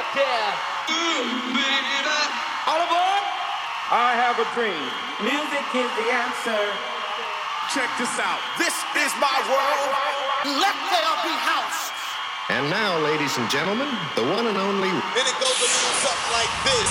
out there. All aboard! I have a dream. Music is the answer. Check this out. This is my world. Let there be house. And now, ladies and gentlemen, the one and only. And it goes a little something like this.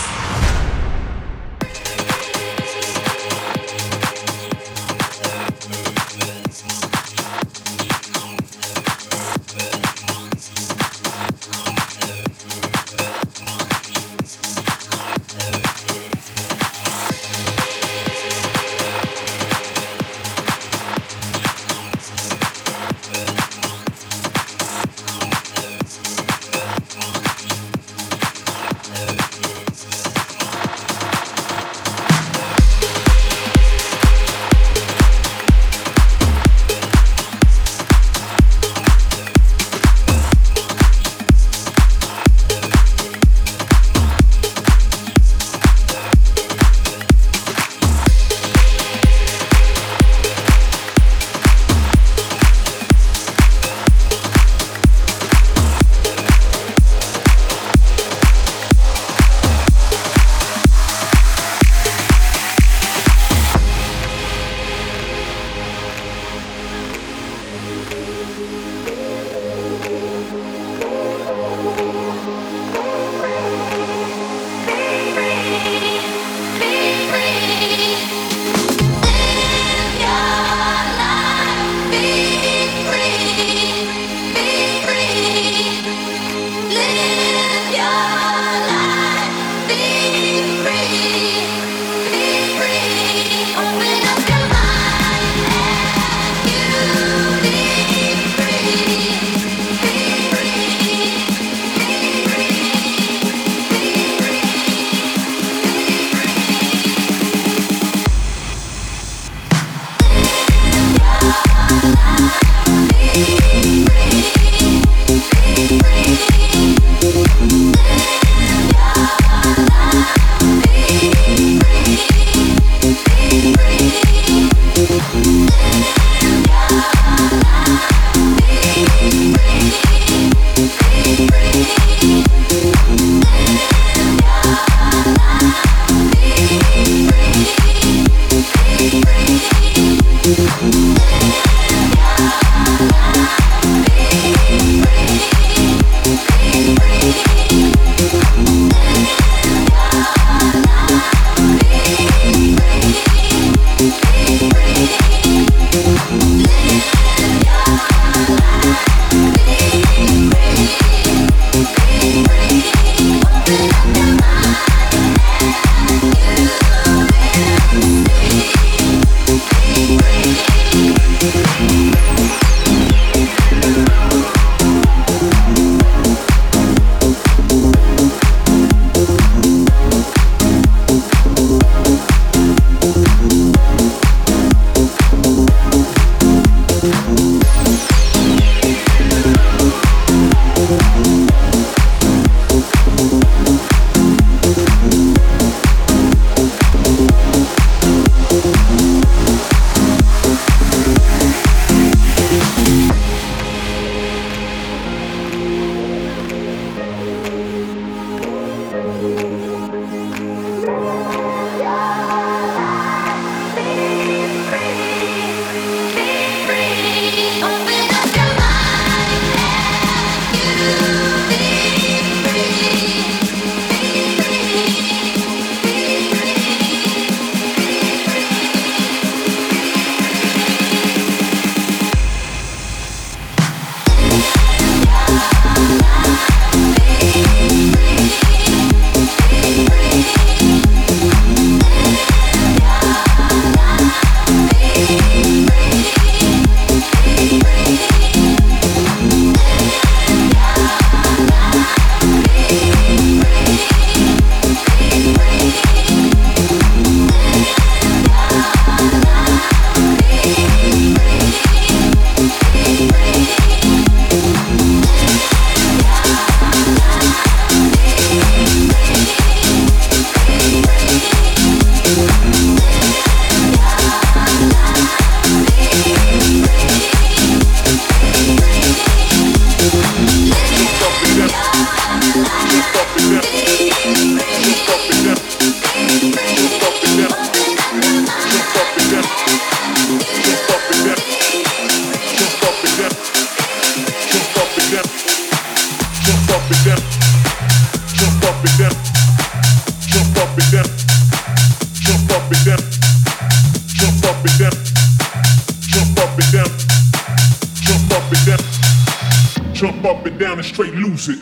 down and straight lose it.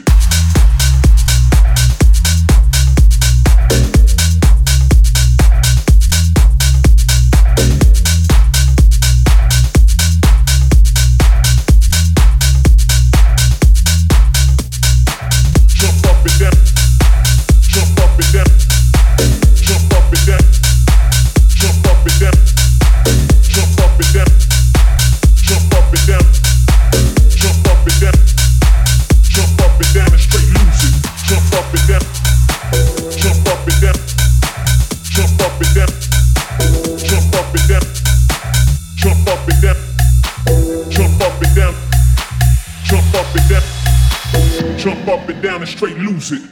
Straight lose it.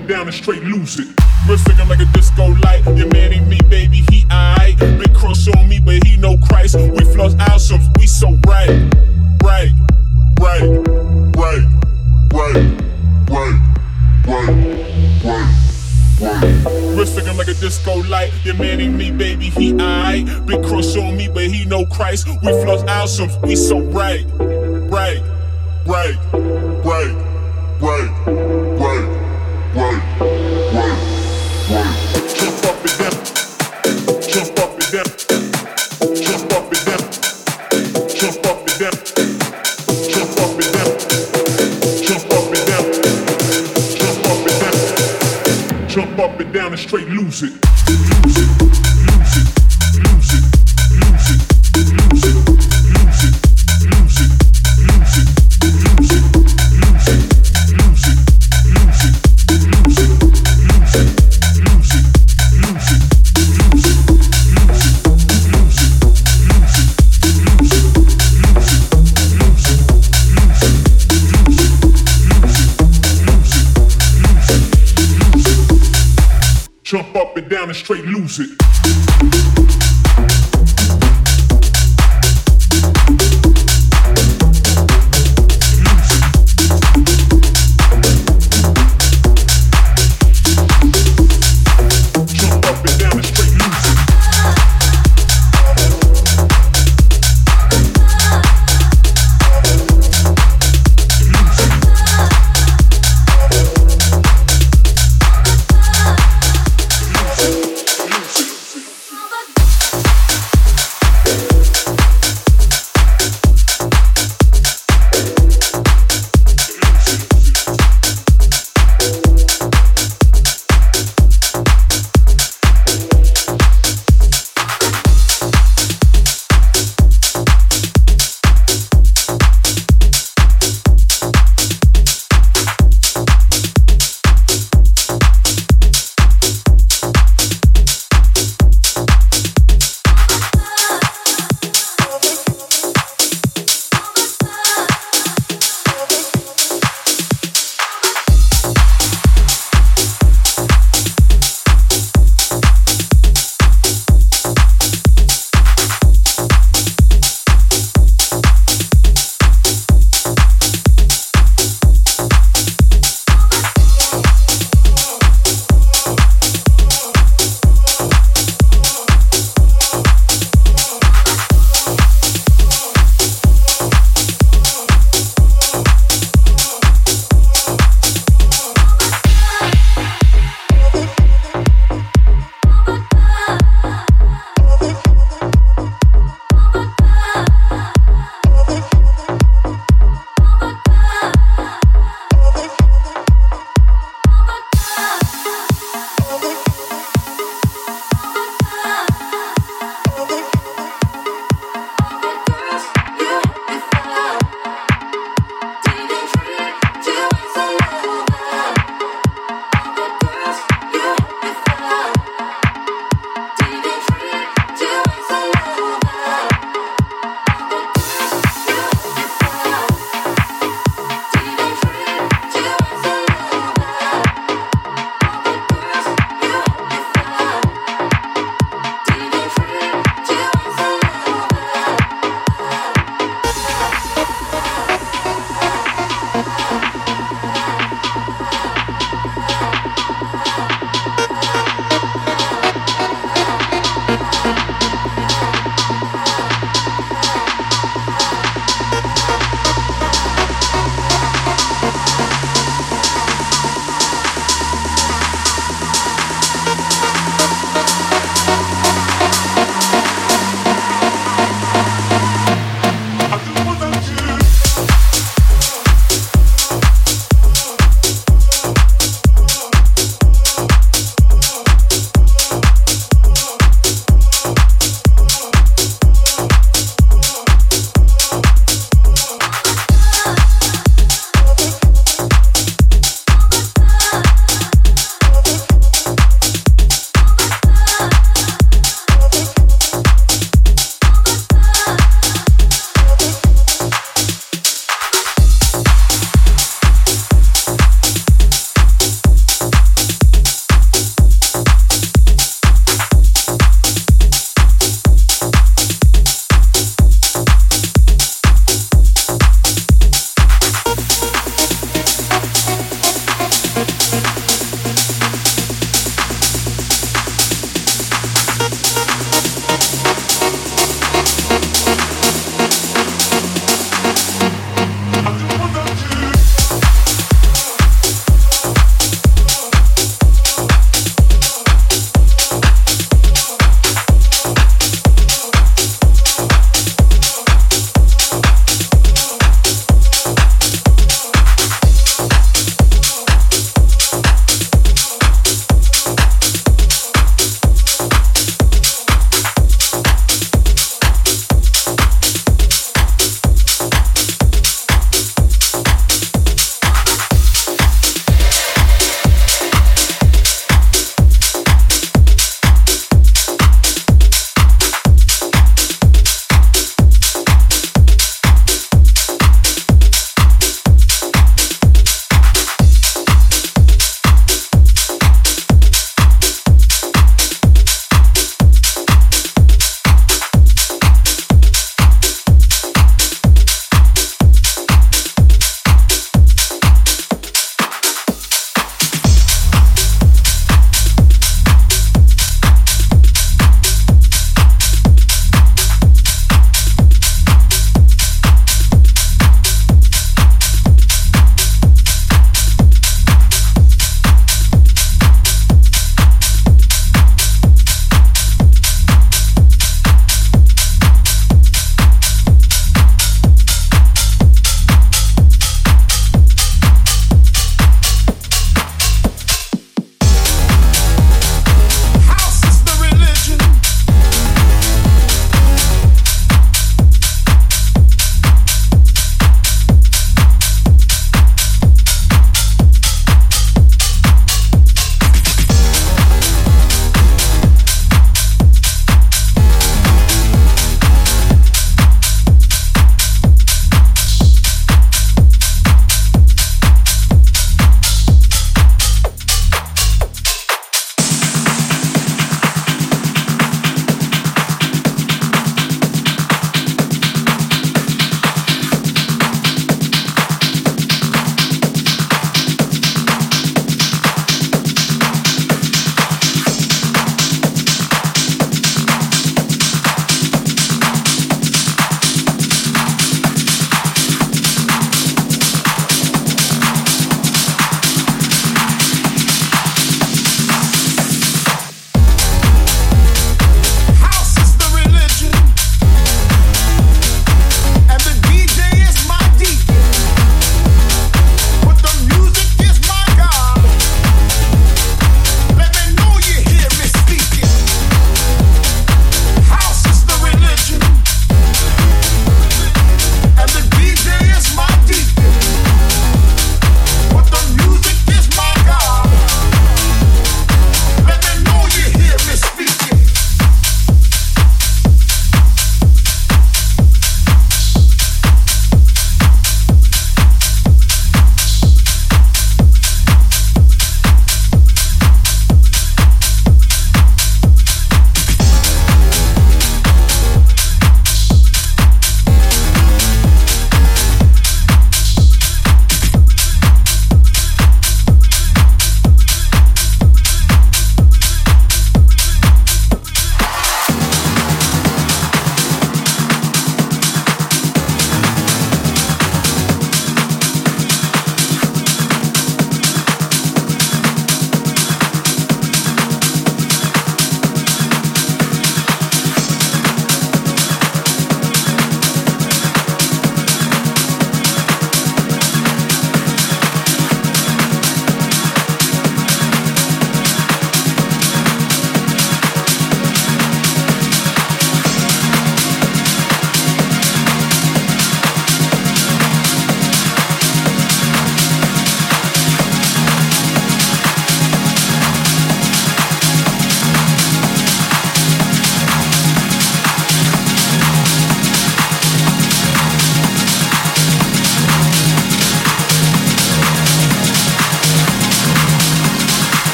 Down and straight lose it. Wrist looking like a disco light. Your man ain't me, baby, he aight. Big crush on me, but he no Christ. We floss out some, we so right. Right, right, right, right, right, right, right, right. Wrist looking like a disco light. Your man ain't me, baby, he aight. Big crush on me, but he no Christ. We floss out some, we so right. Right, right, right, right, right. Right. Jump up and down, jump up and down, jump up and down, jump up and down, jump up and down, jump up and down, jump up and down, jump up and down and straight lose it. Jump up and down and straight lose it.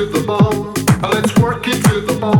Come on, let's work it to the bone.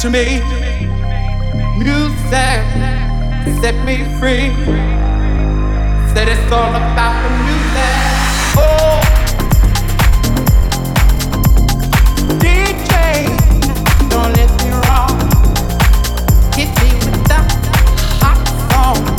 To me, music set me free. Said it's all about the music. Oh, DJ, don't let me wrong. Hit me with the hot song.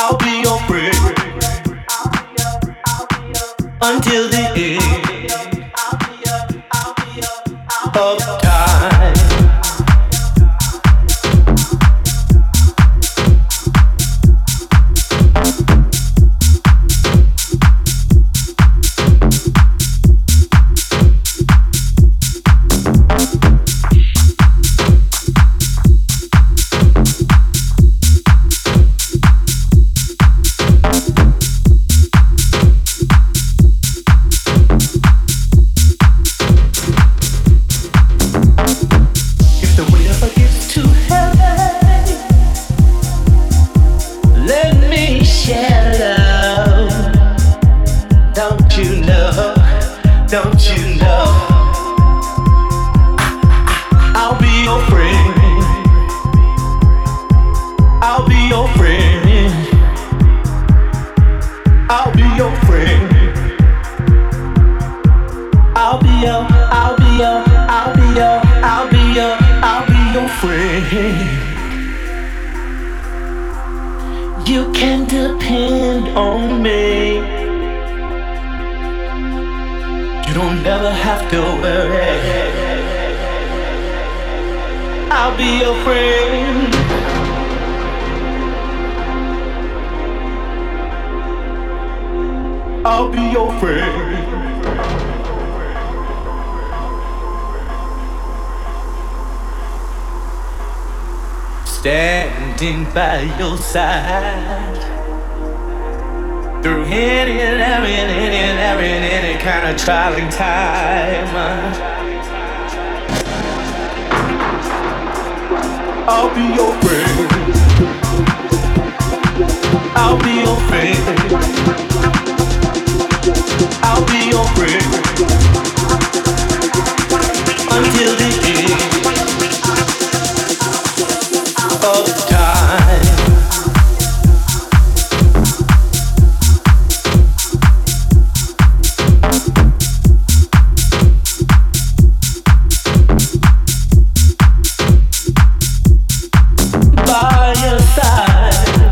I'll be your friend until the end of time. You can depend on me. You don't ever have to worry. I'll be your friend. I'll be your friend. Standing by your side through any kind of trying time. I'll be your friend. I'll be your friend. I'll be your friend until the end. By your side